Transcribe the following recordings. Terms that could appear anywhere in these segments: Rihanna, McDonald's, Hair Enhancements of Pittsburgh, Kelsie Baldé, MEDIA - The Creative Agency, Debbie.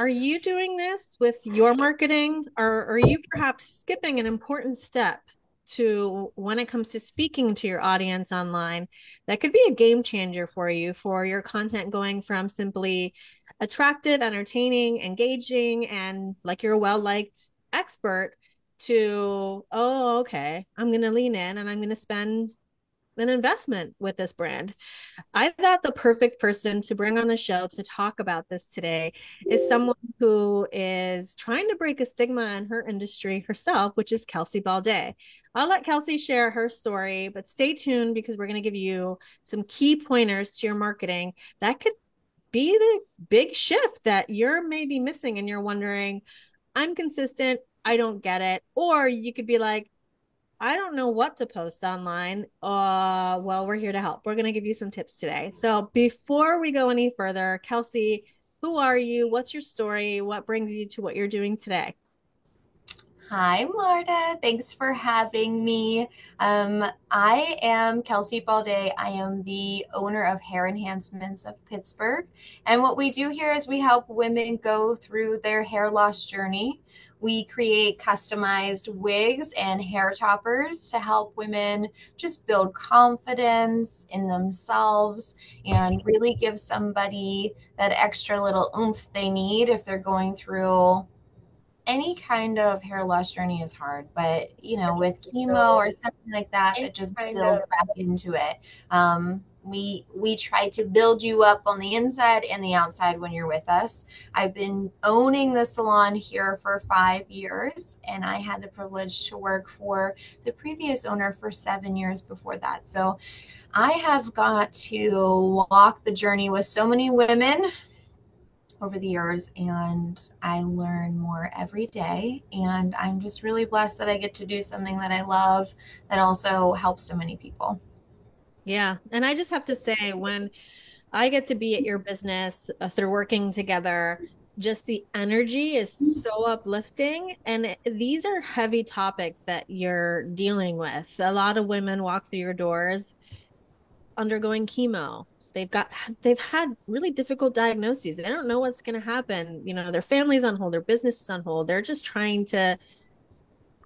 Are you doing this with your marketing, or are you perhaps skipping an important step to when it comes to speaking to your audience online? That could be a game changer for you, for your content going from simply attractive, entertaining, engaging, and like you're a well-liked expert to, oh, okay, I'm going to lean in and I'm going to spend an investment with this brand. I thought the perfect person to bring on the show to talk about this today is someone who is trying to break a stigma in her industry herself, which is Kelsie Baldé. I'll let Kelsie share her story, but stay tuned because we're going to give you some key pointers to your marketing that could be the big shift that you're maybe missing and you're wondering, I'm consistent, I don't get it. Or you could be like, I don't know what to post online. Well, we're here to help. We're going to give you some tips today. So before we go any further, Kelsie, who are you? What's your story? What brings you to what you're doing today? Hi, Marta. Thanks for having me. I am Kelsie Baldé. I am the owner of Hair Enhancements of Pittsburgh. And what we do here is we help women go through their hair loss journey. We create customized wigs and hair toppers to help women just build confidence in themselves and really give somebody that extra little oomph they need if they're going through any kind of hair loss journey. Is hard, but you know, with chemo or something like that, it just builds back into it. We try to build you up on the inside and the outside when you're with us. I've been owning the salon here for 5 years, and I had the privilege to work for the previous owner for 7 years before that. So I have got to walk the journey with so many women over the years, and I learn more every day. And I'm just really blessed that I get to do something that I love that also helps so many people. Yeah. And I just have to say, when I get to be at your business through working together, just the energy is so uplifting. And these are heavy topics that you're dealing with. A lot of women walk through your doors undergoing chemo. They've had really difficult diagnoses. They don't know what's going to happen. You know, their family's on hold, their business is on hold. They're just trying to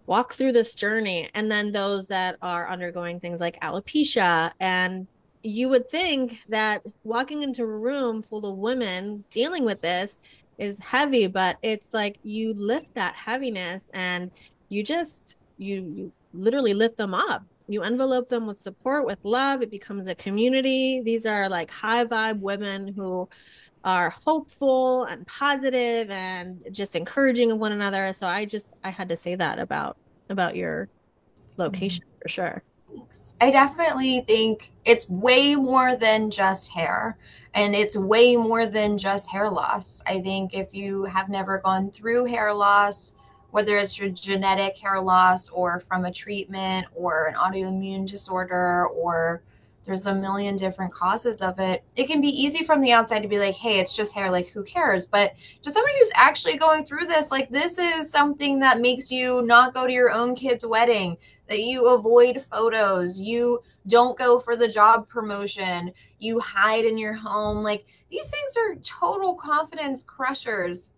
walk through this journey. And then those that are undergoing things like alopecia. And you would think that walking into a room full of women dealing with this is heavy, but it's like you lift that heaviness and you literally lift them up. You envelope them with support, with love. It becomes a community. These are like high vibe women who are hopeful and positive and just encouraging of one another. So I had to say that about your location for sure. Thanks. I definitely think it's way more than just hair, and it's way more than just hair loss. I think if you have never gone through hair loss, whether it's your genetic hair loss or from a treatment or an autoimmune disorder, or there's a million different causes of it, it can be easy from the outside to be like, hey, it's just hair, like who cares? But to somebody who's actually going through this, like this is something that makes you not go to your own kid's wedding, that you avoid photos, you don't go for the job promotion, you hide in your home. Like these things are total confidence crushers.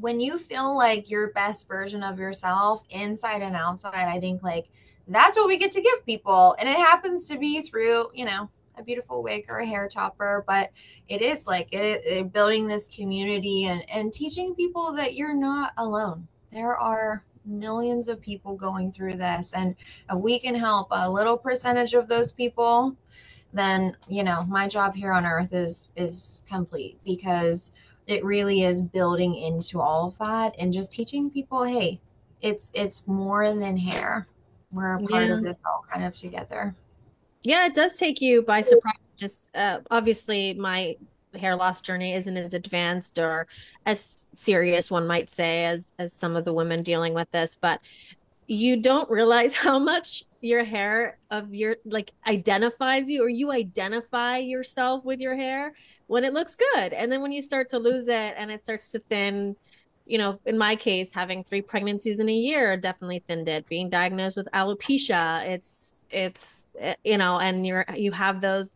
When you feel like your best version of yourself inside and outside, I think like that's what we get to give people. And it happens to be through, you know, a beautiful wig or a hair topper, but it is like it building this community and teaching people that you're not alone. There are millions of people going through this, and if we can help a little percentage of those people, then, you know, my job here on earth is complete, because it really is building into all of that and just teaching people, hey, it's more than hair. We're a part of this all kind of together. Yeah, it does take you by surprise. Just obviously my hair loss journey isn't as advanced or as serious, one might say, as some of the women dealing with this, but you don't realize how much your hair identifies you, or you identify yourself with your hair when it looks good. And then when you start to lose it and it starts to thin, you know, in my case, having 3 pregnancies in a year definitely thinned it. Being diagnosed with alopecia, it's you know, and you have those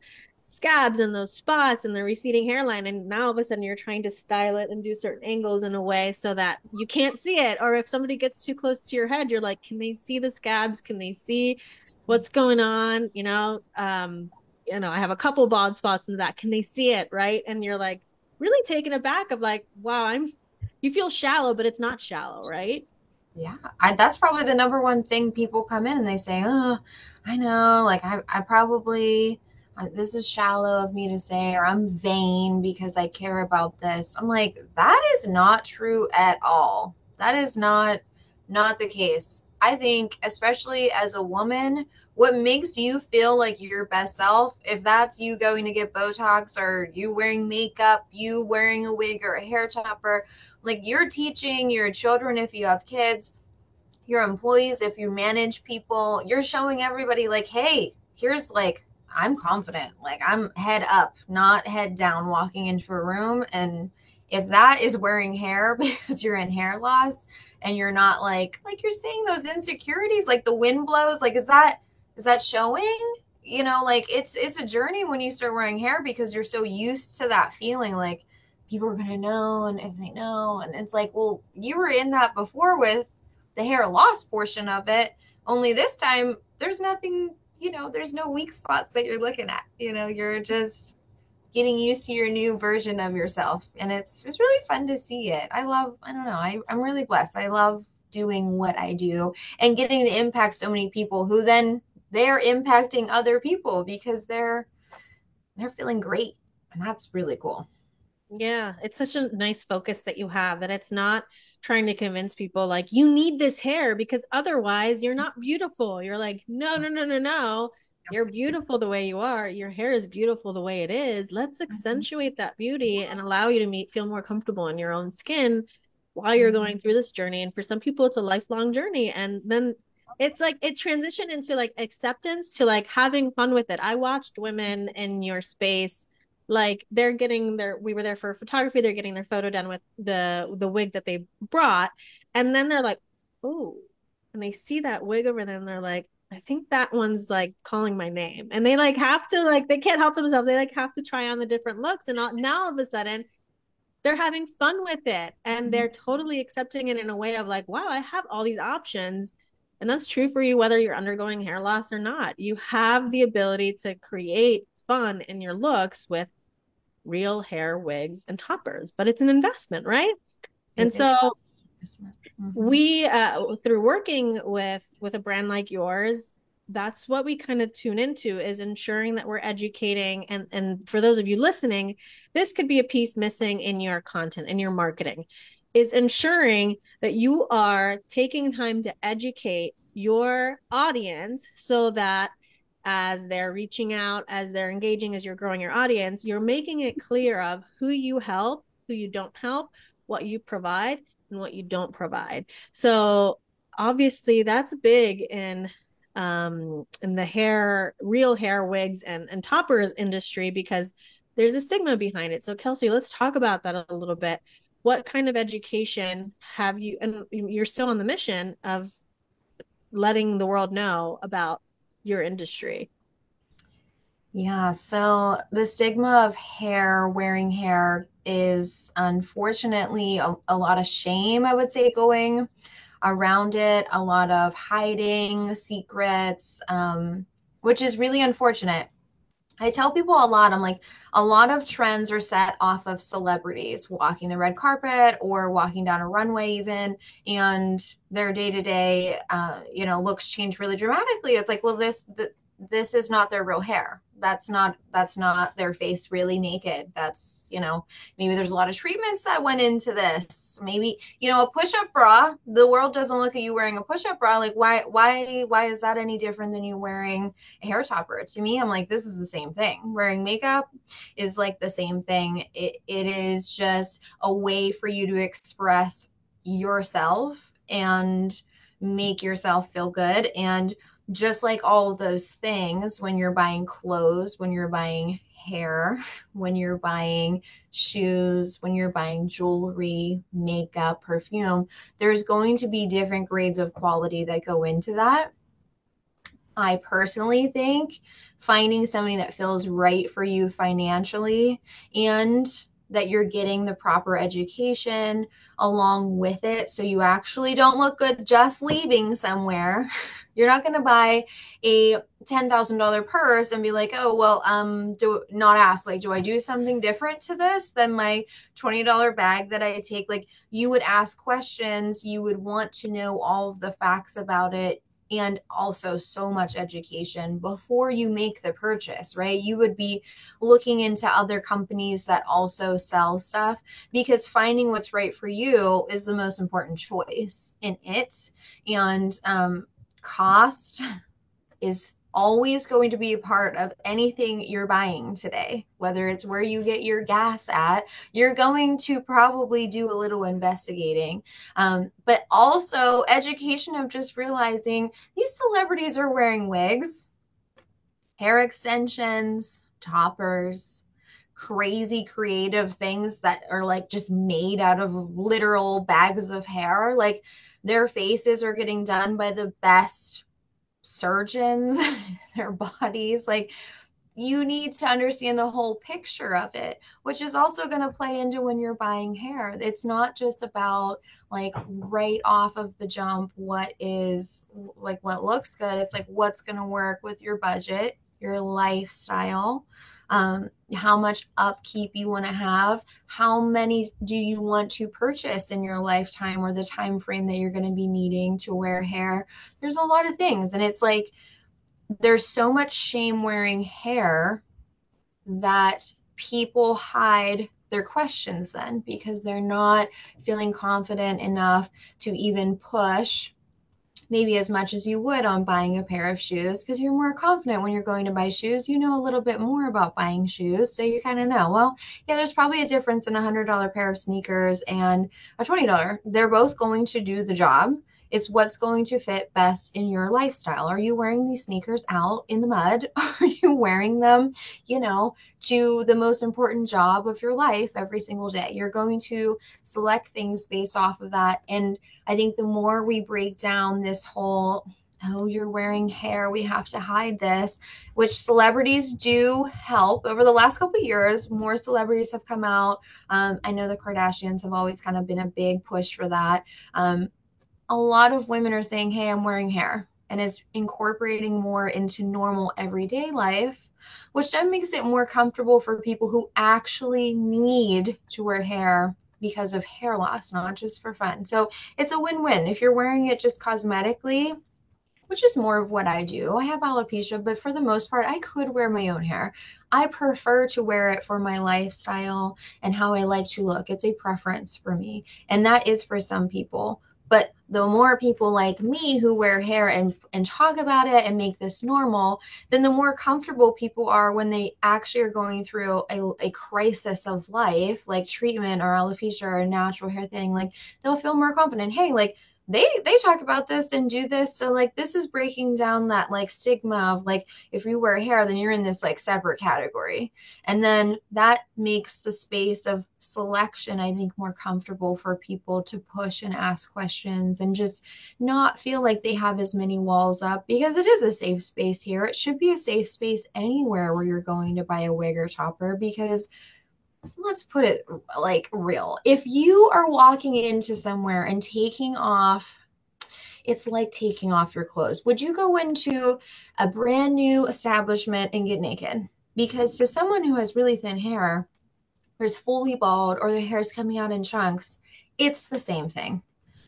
scabs and those spots and the receding hairline, and now all of a sudden you're trying to style it and do certain angles in a way so that you can't see it, or if somebody gets too close to your head, you're like, can they see the scabs, can they see what's going on, you know? I have a couple bald spots in that, can they see it, right? And you're like really taken aback of like, wow, you feel shallow, but it's not shallow, right? Yeah, that's probably the number one thing. People come in and they say, oh, I know, like I probably this is shallow of me to say, or I'm vain because I care about this. I'm like, that is not true at all. That is not the case. I think, especially as a woman, what makes you feel like your best self, if that's you going to get Botox or you wearing makeup, you wearing a wig or a hair chopper, like you're teaching your children if you have kids, your employees if you manage people, you're showing everybody like, hey, here's like, I'm confident, like I'm head up, not head down walking into a room. And if that is wearing hair because you're in hair loss and you're not like you're saying those insecurities, like the wind blows, like, is that showing, you know, like it's a journey when you start wearing hair because you're so used to that feeling like people are going to know. And if they know, and it's like, well, you were in that before with the hair loss portion of it. Only this time there's nothing, you know, there's no weak spots that you're looking at, you know, you're just getting used to your new version of yourself. And it's really fun to see it. I'm really blessed. I love doing what I do and getting to impact so many people who then they're impacting other people because they're feeling great. And that's really cool. Yeah. It's such a nice focus that you have, that it's not trying to convince people like you need this hair because otherwise you're not beautiful. You're like, no. You're beautiful the way you are. Your hair is beautiful the way it is. Let's accentuate that beauty and allow you to feel more comfortable in your own skin while you're going through this journey. And for some people, it's a lifelong journey. And then it's like it transitioned into like acceptance to like having fun with it. I watched women in your space, like they're getting we were there for photography. They're getting their photo done with the wig that they brought. And then they're like, oh, and they see that wig over there and they're like, I think that one's like calling my name. And they like have to like, they can't help themselves. They like have to try on the different looks. And now all of a sudden they're having fun with it and they're totally accepting it in a way of like, wow, I have all these options. And that's true for you, whether you're undergoing hair loss or not. You have the ability to create fun in your looks with real hair, wigs, and toppers, but it's an investment, right? And so we, through working with a brand like yours, that's what we kind of tune into, is ensuring that we're educating. And for those of you listening, this could be a piece missing in your content, in your marketing, is ensuring that you are taking time to educate your audience so that as they're reaching out, as they're engaging, as you're growing your audience, you're making it clear of who you help, who you don't help, what you provide, and what you don't provide. So obviously that's big in the hair, real hair, wigs, and toppers industry, because there's a stigma behind it. So Kelsie, let's talk about that a little bit. What kind of education have you, and you're still on the mission of letting the world know about your industry? Yeah, so the stigma of hair, wearing hair, is unfortunately a lot of shame, I would say, going around it, a lot of hiding secrets, which is really unfortunate. I tell people a lot, I'm like, a lot of trends are set off of celebrities walking the red carpet or walking down a runway even, and their day-to-day, looks change really dramatically. It's like, well, this is not their real hair. That's not their face really naked. That's, maybe there's a lot of treatments that went into this. Maybe, a push-up bra, the world doesn't look at you wearing a push-up bra. Like why is that any different than you wearing a hair topper? To me, I'm like, this is the same thing. Wearing makeup is like the same thing. It is just a way for you to express yourself and make yourself feel good. And just like all those things, when you're buying clothes, when you're buying hair, when you're buying shoes, when you're buying jewelry, makeup, perfume, there's going to be different grades of quality that go into that. I personally think finding something that feels right for you financially and that you're getting the proper education along with it, so you actually don't look good just leaving somewhere. You're not going to buy a $10,000 purse and be like, oh, well, not ask, like, do I do something different to this than my $20 bag that I take? Like, you would ask questions. You would want to know all of the facts about it, and also so much education before you make the purchase, right? You would be looking into other companies that also sell stuff, because finding what's right for you is the most important choice in it. And cost is always going to be a part of anything you're buying today, whether it's where you get your gas at. You're going to probably do a little investigating, but also education of just realizing these celebrities are wearing wigs, hair extensions, toppers, crazy creative things that are like just made out of literal bags of hair. Like, their faces are getting done by the best surgeons, their bodies. Like, you need to understand the whole picture of it, which is also going to play into when you're buying hair. It's not just about like right off of the jump, what is like, what looks good. It's like, what's going to work with your budget, your lifestyle, how much upkeep you want to have, how many do you want to purchase in your lifetime or the time frame that you're going to be needing to wear hair. There's a lot of things. And it's like, there's so much shame wearing hair that people hide their questions then, because they're not feeling confident enough to even push maybe as much as you would on buying a pair of shoes, because you're more confident when you're going to buy shoes. You know a little bit more about buying shoes, so you kind of know, well, yeah, there's probably a difference in $100 pair of sneakers and a $20. They're both going to do the job. It's what's going to fit best in your lifestyle. Are you wearing these sneakers out in the mud? Are you wearing them, you know, to the most important job of your life every single day? You're going to select things based off of that. And I think the more we break down this whole, oh, you're wearing hair, we have to hide this, which celebrities do help. Over the last couple of years, more celebrities have come out. I know the Kardashians have always kind of been a big push for that. A lot of women are saying, hey, I'm wearing hair, and it's incorporating more into normal everyday life, which then makes it more comfortable for people who actually need to wear hair because of hair loss, not just for fun. So it's a win-win. If you're wearing it just cosmetically, which is more of what I do. I have alopecia, but for the most part, I could wear my own hair. I prefer to wear it for my lifestyle and how I like to look. It's a preference for me, and that is for some people. But the more people like me who wear hair and talk about it and make this normal, then the more comfortable people are when they actually are going through a crisis of life, like treatment or alopecia or natural hair thinning. Like, they'll feel more confident. Hey, like, they talk about this and do this. So like, this is breaking down that like stigma of like, if you wear hair, then you're in this like separate category. And then that makes the space of selection, I think, more comfortable for people to push and ask questions and just not feel like they have as many walls up, because it is a safe space here. It should be a safe space anywhere where you're going to buy a wig or topper, because let's put it like real. If you are walking into somewhere and taking off, it's like taking off your clothes. Would you go into a brand new establishment and get naked? Because to someone who has really thin hair, or is fully bald, or their hair is coming out in chunks, it's the same thing.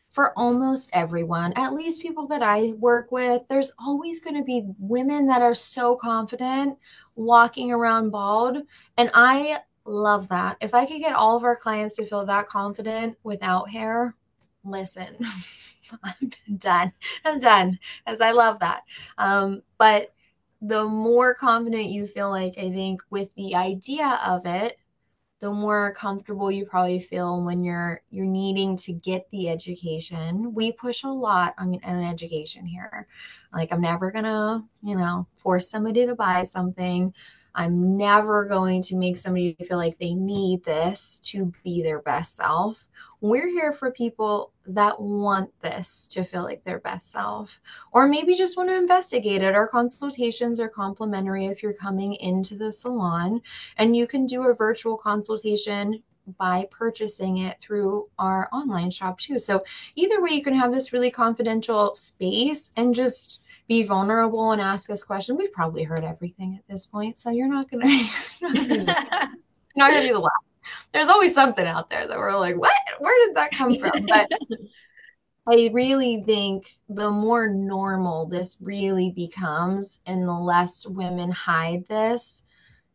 For almost everyone, at least people that I work with, there's always going to be women that are so confident walking around bald. And I love that. If I could get all of our clients to feel that confident without hair, listen, I'm done, as I love that. But the more confident you feel like, I think, with the idea of it, the more comfortable you probably feel when you're needing to get the education. We push a lot on an education here. Like, I'm never gonna, force somebody to buy something I'm never going to make somebody feel like they need this to be their best self. We're here for people that want this to feel like their best self, or maybe just want to investigate it. Our consultations are complimentary if you're coming into the salon, and you can do a virtual consultation by purchasing it through our online shop too. So either way, you can have this really confidential space and just be vulnerable and ask us questions. We've probably heard everything at this point, so you're not gonna, be the last. There's always something out there that we're like, what? Where did that come from? But I really think the more normal this really becomes and the less women hide this,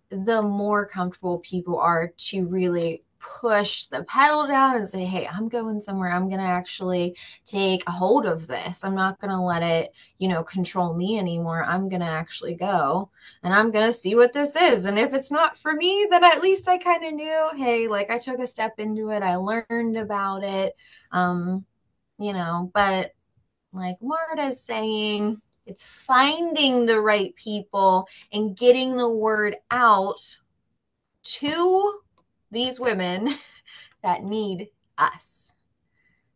the more comfortable people are to really push the pedal down and say, hey, I'm going somewhere. I'm going to actually take a hold of this. I'm not going to let it, control me anymore. I'm going to actually go and I'm going to see what this is. And if it's not for me, then at least I kind of knew, hey, like I took a step into it. I learned about it. But like Marta's saying, it's finding the right people and getting the word out to these women that need us.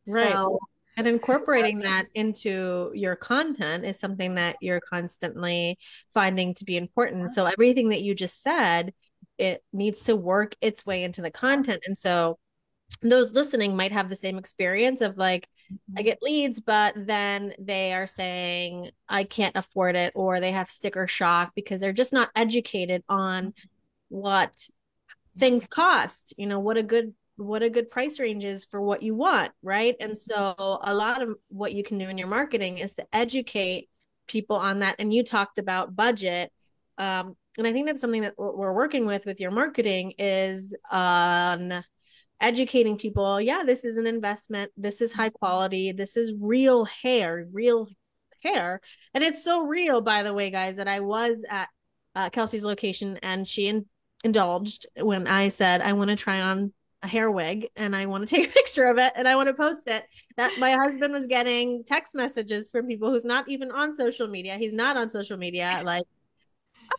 Right. So, and incorporating that into your content is something that you're constantly finding to be important. So everything that you just said, it needs to work its way into the content. And so those listening might have the same experience of like, I get leads, but then they are saying I can't afford it, or they have sticker shock because they're just not educated on what things cost, what a good price range is for what you want. Right. And so a lot of what you can do in your marketing is to educate people on that. And you talked about budget. And I think that's something that we're working with your marketing is on educating people. Yeah, this is an investment. This is high quality. This is real hair. And it's so real, by the way, guys, that I was at Kelsie's location and she indulged when I said, I want to try on a hair wig and I want to take a picture of it and I want to post it. That my husband was getting text messages from people who's not even on social media. He's not on social media. Like, oh,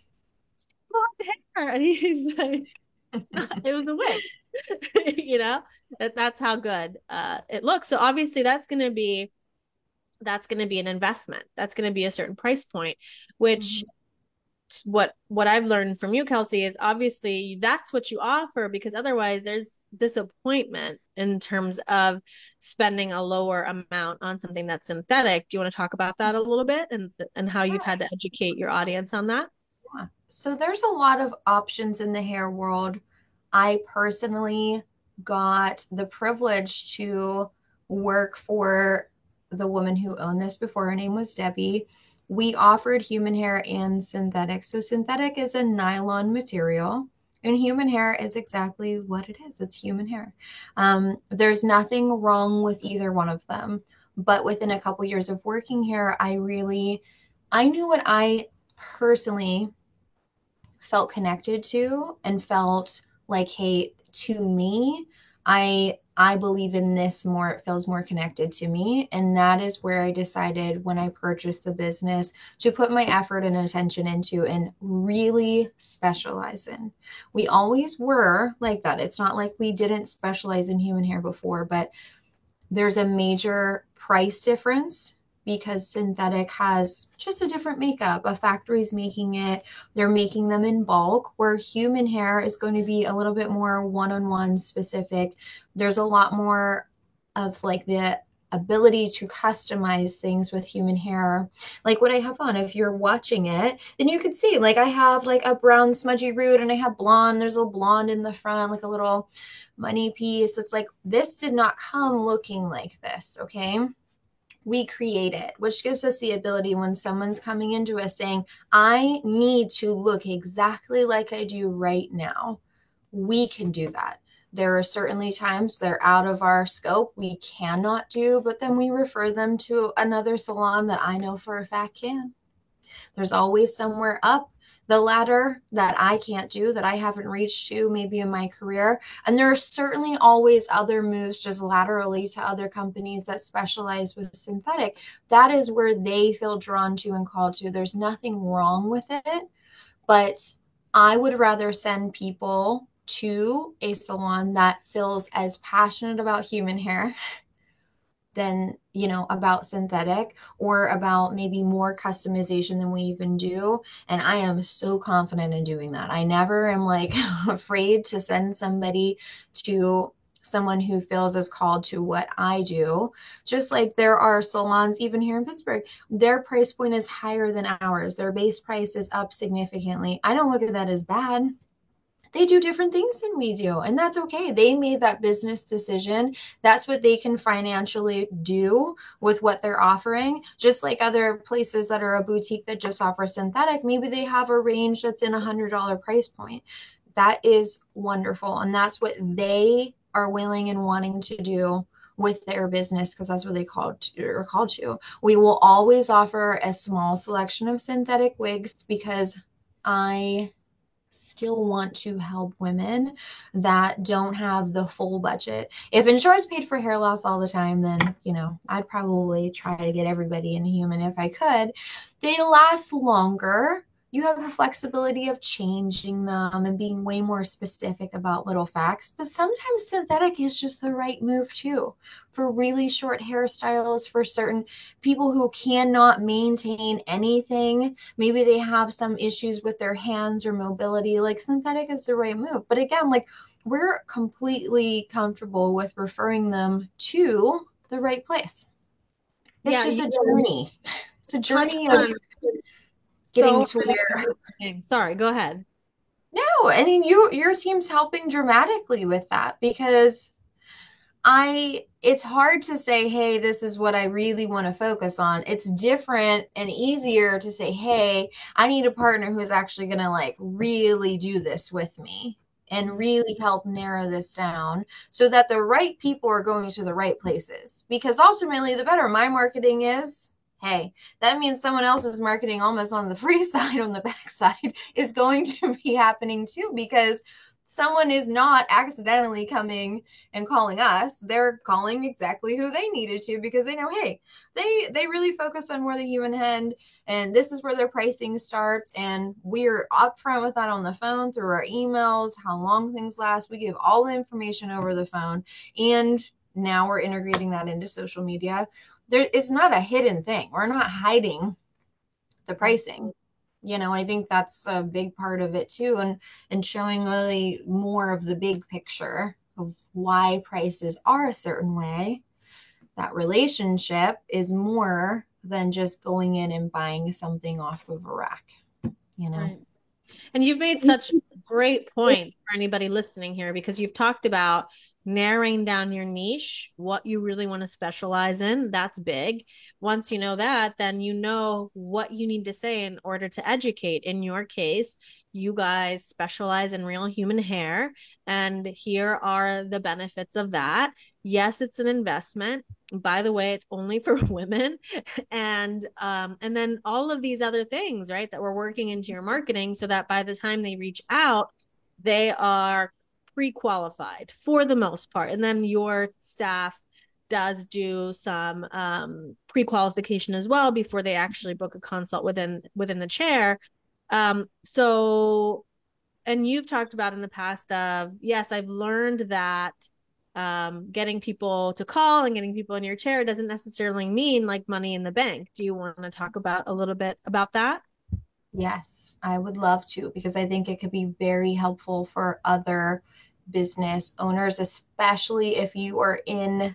it's blonde hair. And he's like, it was a wig, that's how good it looks. So obviously that's going to be an investment. That's going to be a certain price point, which what I've learned from you, Kelsie, is obviously that's what you offer, because otherwise there's disappointment in terms of spending a lower amount on something that's synthetic. Do you want to talk about that a little bit and how you've had to educate your audience on that? Yeah. So there's a lot of options in the hair world. I personally got the privilege to work for the woman who owned this before. Her name was Debbie. We offered human hair and synthetic. So synthetic is a nylon material and human hair is exactly what it is. It's human hair. There's nothing wrong with either one of them. But within a couple years of working here, I knew what I personally felt connected to and felt like, hey, to me, I believe in this more. It feels more connected to me. And that is where I decided when I purchased the business to put my effort and attention into and really specialize in. We always were like that. It's not like we didn't specialize in human hair before, but there's a major price difference because synthetic has just a different makeup. A factory's making it. They're making them in bulk, where human hair is going to be a little bit more one-on-one specific. There's a lot more of like the ability to customize things with human hair. Like what I have on, if you're watching it, then you could see like I have like a brown smudgy root and I have blonde. There's a blonde in the front, like a little money piece. It's like, this did not come looking like this, okay? We create it, which gives us the ability when someone's coming into us saying, I need to look exactly like I do right now. We can do that. There are certainly times they're out of our scope. We cannot do, but then we refer them to another salon that I know for a fact can. There's always somewhere up the ladder that I can't do, that I haven't reached to maybe in my career. And there are certainly always other moves just laterally to other companies that specialize with synthetic. That is where they feel drawn to and called to. There's nothing wrong with it, but I would rather send people to a salon that feels as passionate about human hair than, you know, about synthetic or about maybe more customization than we even do. And I am so confident in doing that. I never am like afraid to send somebody to someone who feels as called to what I do. Just like there are salons, even here in Pittsburgh, their price point is higher than ours. Their base price is up significantly. I don't look at that as bad. They do different things than we do, and that's okay. They made that business decision. That's what they can financially do with what they're offering. Just like other places that are a boutique that just offer synthetic, maybe they have a range that's in $100 price point. That is wonderful, and that's what they are willing and wanting to do with their business, because that's what they are called to. We will always offer a small selection of synthetic wigs because I still want to help women that don't have the full budget. If insurance paid for hair loss all the time, then, you know, I'd probably try to get everybody in human if I could. They last longer. You have the flexibility of changing them and being way more specific about little facts. But sometimes synthetic is just the right move too, for really short hairstyles, for certain people who cannot maintain anything. Maybe they have some issues with their hands or mobility. Like, synthetic is the right move. But again, like, we're completely comfortable with referring them to the right place. It's just a journey. It's a journey of getting to where. Sorry, go ahead. No, I mean, your team's helping dramatically with that, because it's hard to say, hey, this is what I really want to focus on. It's different and easier to say, hey, I need a partner who is actually going to like really do this with me and really help narrow this down so that the right people are going to the right places. Because ultimately, the better my marketing is, hey, that means someone else's marketing almost on the free side, on the back side, is going to be happening too, because someone is not accidentally coming and calling us. They're calling exactly who they needed to, because they know, hey, they really focus on more the human end, and this is where their pricing starts. And we're upfront with that on the phone through our emails, how long things last. We give all the information over the phone. And now we're integrating that into social media. It's not a hidden thing. We're not hiding the pricing. You know, I think that's a big part of it too. And showing really more of the big picture of why prices are a certain way. That relationship is more than just going in and buying something off of a rack, you know? Right. And you've made such a great point for anybody listening here, because you've talked about narrowing down your niche, what you really want to specialize in. That's big. Once you know that, then you know what you need to say in order to educate. In your case, you guys specialize in real human hair, and here are the benefits of that. Yes, it's an investment. By the way, it's only for women. And then all of these other things, right, that we're working into your marketing so that by the time they reach out, they are pre-qualified for the most part. And then your staff does do some pre-qualification as well before they actually book a consult within the chair. And you've talked about in the past of, yes, I've learned that getting people to call and getting people in your chair doesn't necessarily mean like money in the bank. Do you want to talk about a little bit about that? Yes, I would love to, because I think it could be very helpful for other business owners, especially if you are in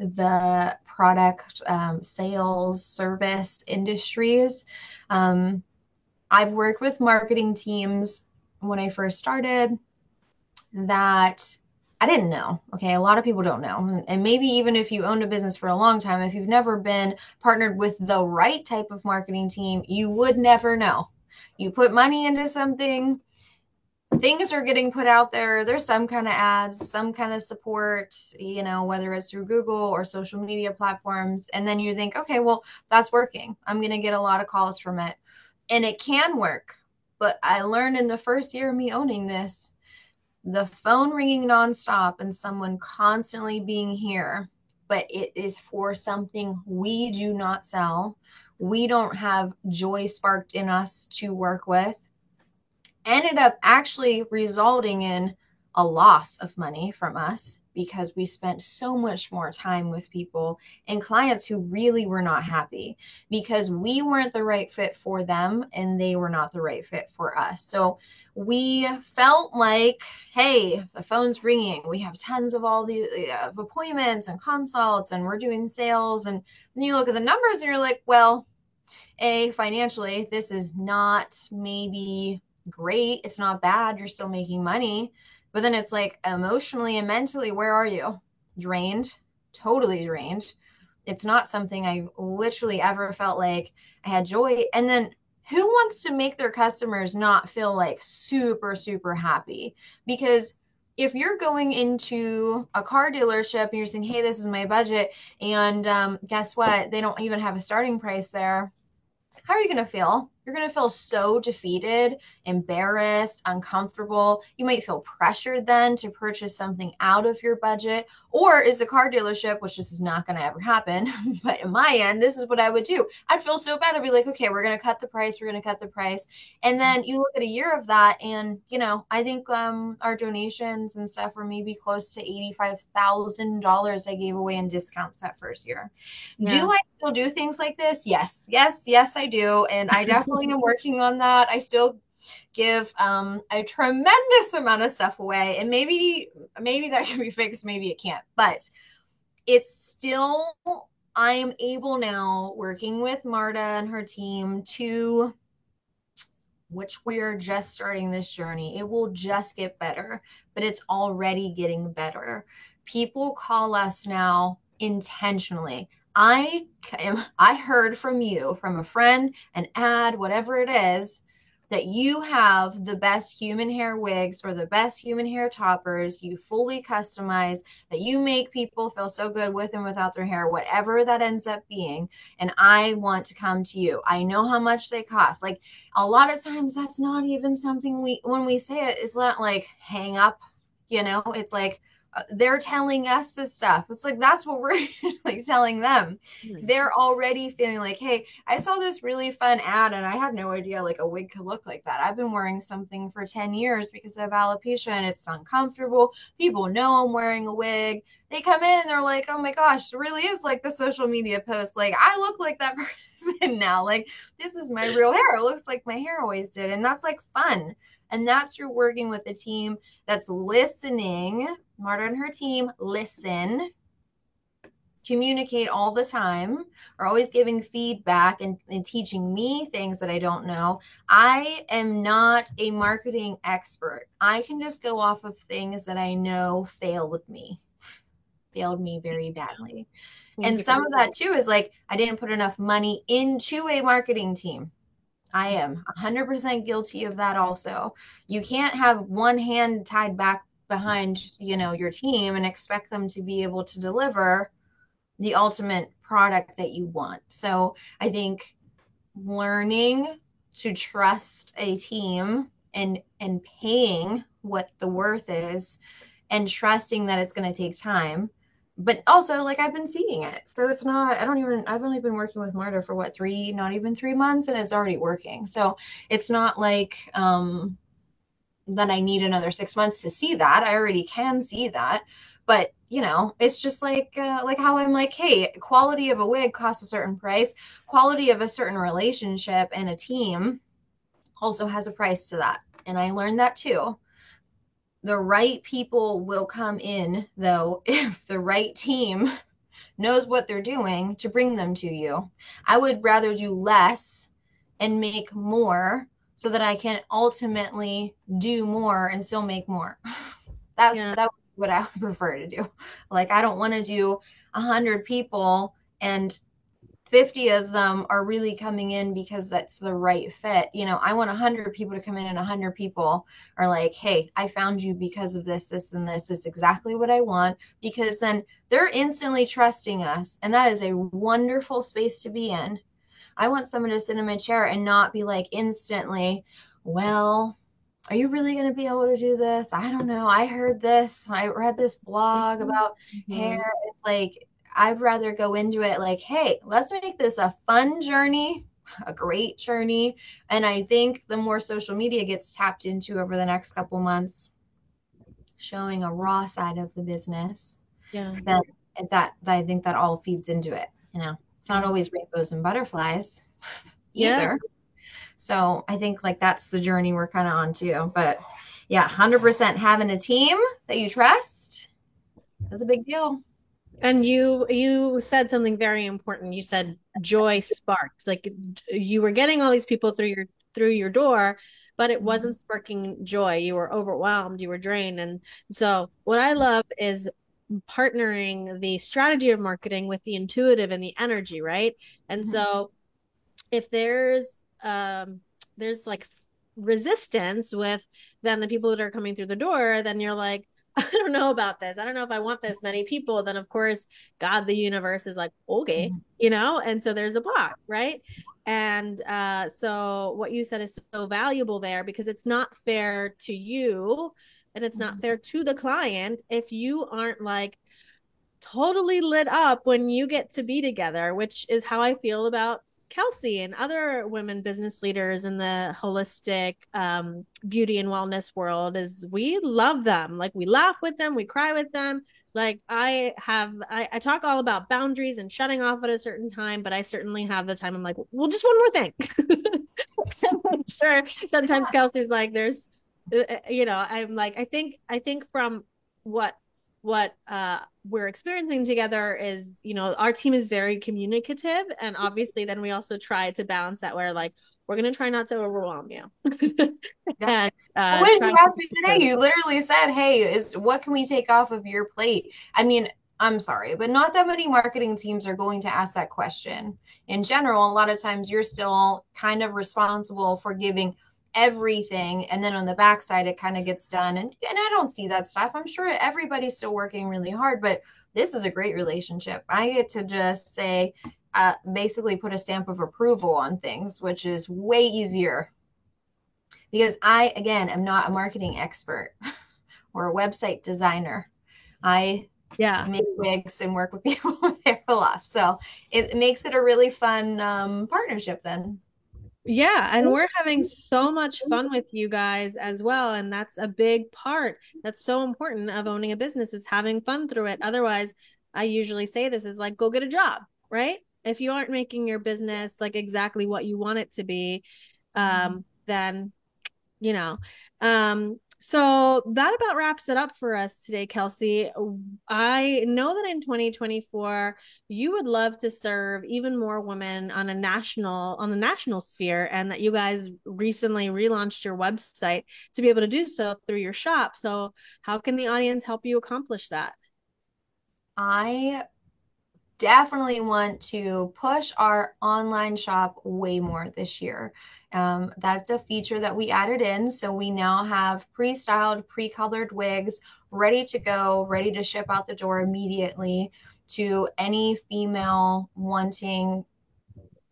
the product sales service industries. I've worked with marketing teams when I first started that I didn't know. Okay. A lot of people don't know. And maybe even if you owned a business for a long time, if you've never been partnered with the right type of marketing team, you would never know. You put money into something, things are getting put out there. There's some kind of ads, some kind of support, you know, whether it's through Google or social media platforms. And then you think, okay, well, that's working. I'm going to get a lot of calls from it. And it can work. But I learned in the first year of me owning this, the phone ringing nonstop and someone constantly being here, but it is for something we do not sell. We don't have joy sparked in us to work with. ended up actually resulting in a loss of money from us because we spent so much more time with people and clients who really were not happy because we weren't the right fit for them and they were not the right fit for us. So we felt like, hey, the phone's ringing. We have tons of all these appointments and consults and we're doing sales. And then you look at the numbers and you're like, well, A, financially, this is not maybe great. It's not bad. You're still making money. But then it's like emotionally and mentally, where are you? Drained, totally drained. It's not something I literally ever felt like I had joy. And then who wants to make their customers not feel like super, super happy? Because if you're going into a car dealership and you're saying, hey, this is my budget. And guess what? They don't even have a starting price there. How are you going to feel? You're going to feel so defeated, embarrassed, uncomfortable. You might feel pressured then to purchase something out of your budget. Or is the car dealership, which this is not going to ever happen, but in my end, this is what I would do. I'd feel so bad. I'd be like, okay, we're going to cut the price. We're going to cut the price. And then you look at a year of that and, you know, I think our donations and stuff were maybe close to $85,000 I gave away in discounts that first year. Yeah. Do I still do things like this? Yes, yes, yes, I do. And I definitely am working on that. I still give a tremendous amount of stuff away, and maybe that can be fixed, maybe it can't, but it's still, I'm able now, working with Marta and her team, to, which we're just starting this journey, it will just get better, but it's already getting better. People call us now intentionally. I heard from you, from a friend, an ad, whatever it is, that you have the best human hair wigs or the best human hair toppers, you fully customize, that you make people feel so good with and without their hair, whatever that ends up being. And I want to come to you. I know how much they cost. Like a lot of times that's not even something when we say it, it's not like hang up, you know, it's like, they're telling us this stuff. It's like, that's what we're like telling them. They're already feeling like, hey, I saw this really fun ad and I had no idea like a wig could look like that. I've been wearing something for 10 years because I have alopecia and it's uncomfortable. People know I'm wearing a wig. They come in and they're like, oh my gosh, it really is like the social media post. Like I look like that person now. Like this is my real hair. It looks like my hair always did. And that's like fun. And that's through working with a team that's listening. Marta and her team listen, communicate all the time, are always giving feedback and teaching me things that I don't know. I am not a marketing expert. I can just go off of things that I know failed me very badly. And some of that too is like, I didn't put enough money into a marketing team. I am 100% guilty of that also. You can't have one hand tied back behind, you know, your team and expect them to be able to deliver the ultimate product that you want. So I think learning to trust a team and paying what the worth is and trusting that it's going to take time. But also, like, I've been seeing it. So it's not, I've only been working with Marta for not even three months, and it's already working. So it's not like that I need another 6 months to see that. I already can see that. But, you know, it's just like how I'm like, hey, quality of a wig costs a certain price. Quality of a certain relationship and a team also has a price to that. And I learned that too. The right people will come in, though, if the right team knows what they're doing to bring them to you. I would rather do less and make more so that I can ultimately do more and still make more. That's what I would prefer to do. Like, I don't want to do 100 people and 50 of them are really coming in because that's the right fit. You know, I want 100 people to come in and 100 people are like, hey, I found you because of this, this, and this. It's exactly what I want, because then they're instantly trusting us. And that is a wonderful space to be in. I want someone to sit in my chair and not be like instantly, well, are you really going to be able to do this? I don't know. I heard this. I read this blog about hair. It's like, I'd rather go into it like, hey, let's make this a fun journey a great journey. And I think the more social media gets tapped into over the next couple months, showing a raw side of the business, yeah, that I think that all feeds into it. You know, it's not always rainbows and butterflies either. Yeah. So I think like that's the journey we're kind of on too. But yeah, 100% having a team that you trust is a big deal. And you said something very important. You said joy sparked. Like you were getting all these people through your door, but it wasn't sparking joy. You were overwhelmed, you were drained. And so what I love is partnering the strategy of marketing with the intuitive and the energy, right? And so if there's like resistance with then the people that are coming through the door, then you're like, I don't know about this. I don't know if I want this many people. Then of course, God, the universe is like, okay, you know? And so there's a block, right? And so what you said is so valuable there, because it's not fair to you and it's not fair to the client if you aren't like totally lit up when you get to be together, which is how I feel about Kelsie and other women business leaders in the holistic beauty and wellness world. Is we love them. Like we laugh with them. We cry with them. Like I talk all about boundaries and shutting off at a certain time, but I certainly have the time. I'm like, well, just one more thing. I'm sure sometimes Kelsie's like, there's, you know, I'm like, I think from what we're experiencing together is, you know, our team is very communicative. And obviously then we also try to balance that where like, we're going to try not to overwhelm you. And, what did you ask me today? You literally said, hey, what can we take off of your plate? I mean, I'm sorry, but not that many marketing teams are going to ask that question. In general, a lot of times you're still kind of responsible for giving everything, and then on the backside it kind of gets done, and I don't see that stuff. I'm sure everybody's still working really hard, but this is a great relationship. I get to just say, basically put a stamp of approval on things, which is way easier, because I, again, am not a marketing expert or a website designer. I make wigs and work with people with hair loss, so it makes it a really fun partnership then. Yeah. And we're having so much fun with you guys as well. And that's a big part. That's so important of owning a business, is having fun through it. Otherwise, I usually say this is like, go get a job, right? If you aren't making your business like exactly what you want it to be, then, you know, so that about wraps it up for us today, Kelsie. I know that in 2024, you would love to serve even more women on the national sphere, and that you guys recently relaunched your website to be able to do so through your shop. So how can the audience help you accomplish that? I definitely want to push our online shop way more this year. That's a feature that we added in. So we now have pre-styled, pre-colored wigs ready to go, ready to ship out the door immediately to any female wanting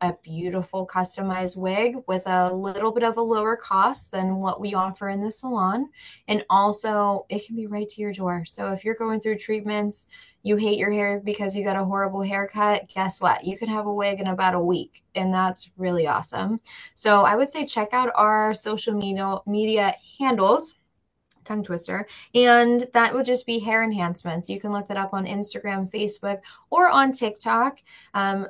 a beautiful customized wig with a little bit of a lower cost than what we offer in the salon. And also it can be right to your door. So if you're going through treatments, you hate your hair because you got a horrible haircut, guess what? You can have a wig in about a week, and that's really awesome. So I would say check out our social media handles, tongue twister, and that would just be Hair Enhancements. You can look that up on Instagram, Facebook, or on TikTok,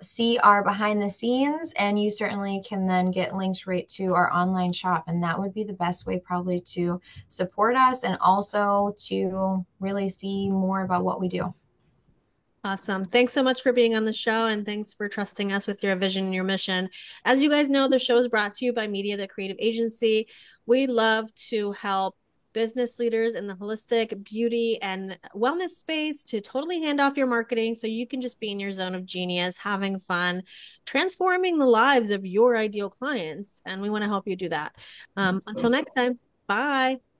see our behind the scenes, and you certainly can then get linked right to our online shop. And that would be the best way probably to support us and also to really see more about what we do. Awesome. Thanks so much for being on the show, and thanks for trusting us with your vision and your mission. As you guys know, the show is brought to you by MEDIA, the Creative Agency. We love to help business leaders in the holistic beauty and wellness space to totally hand off your marketing so you can just be in your zone of genius, having fun, transforming the lives of your ideal clients. And we want to help you do that. Until next time, bye.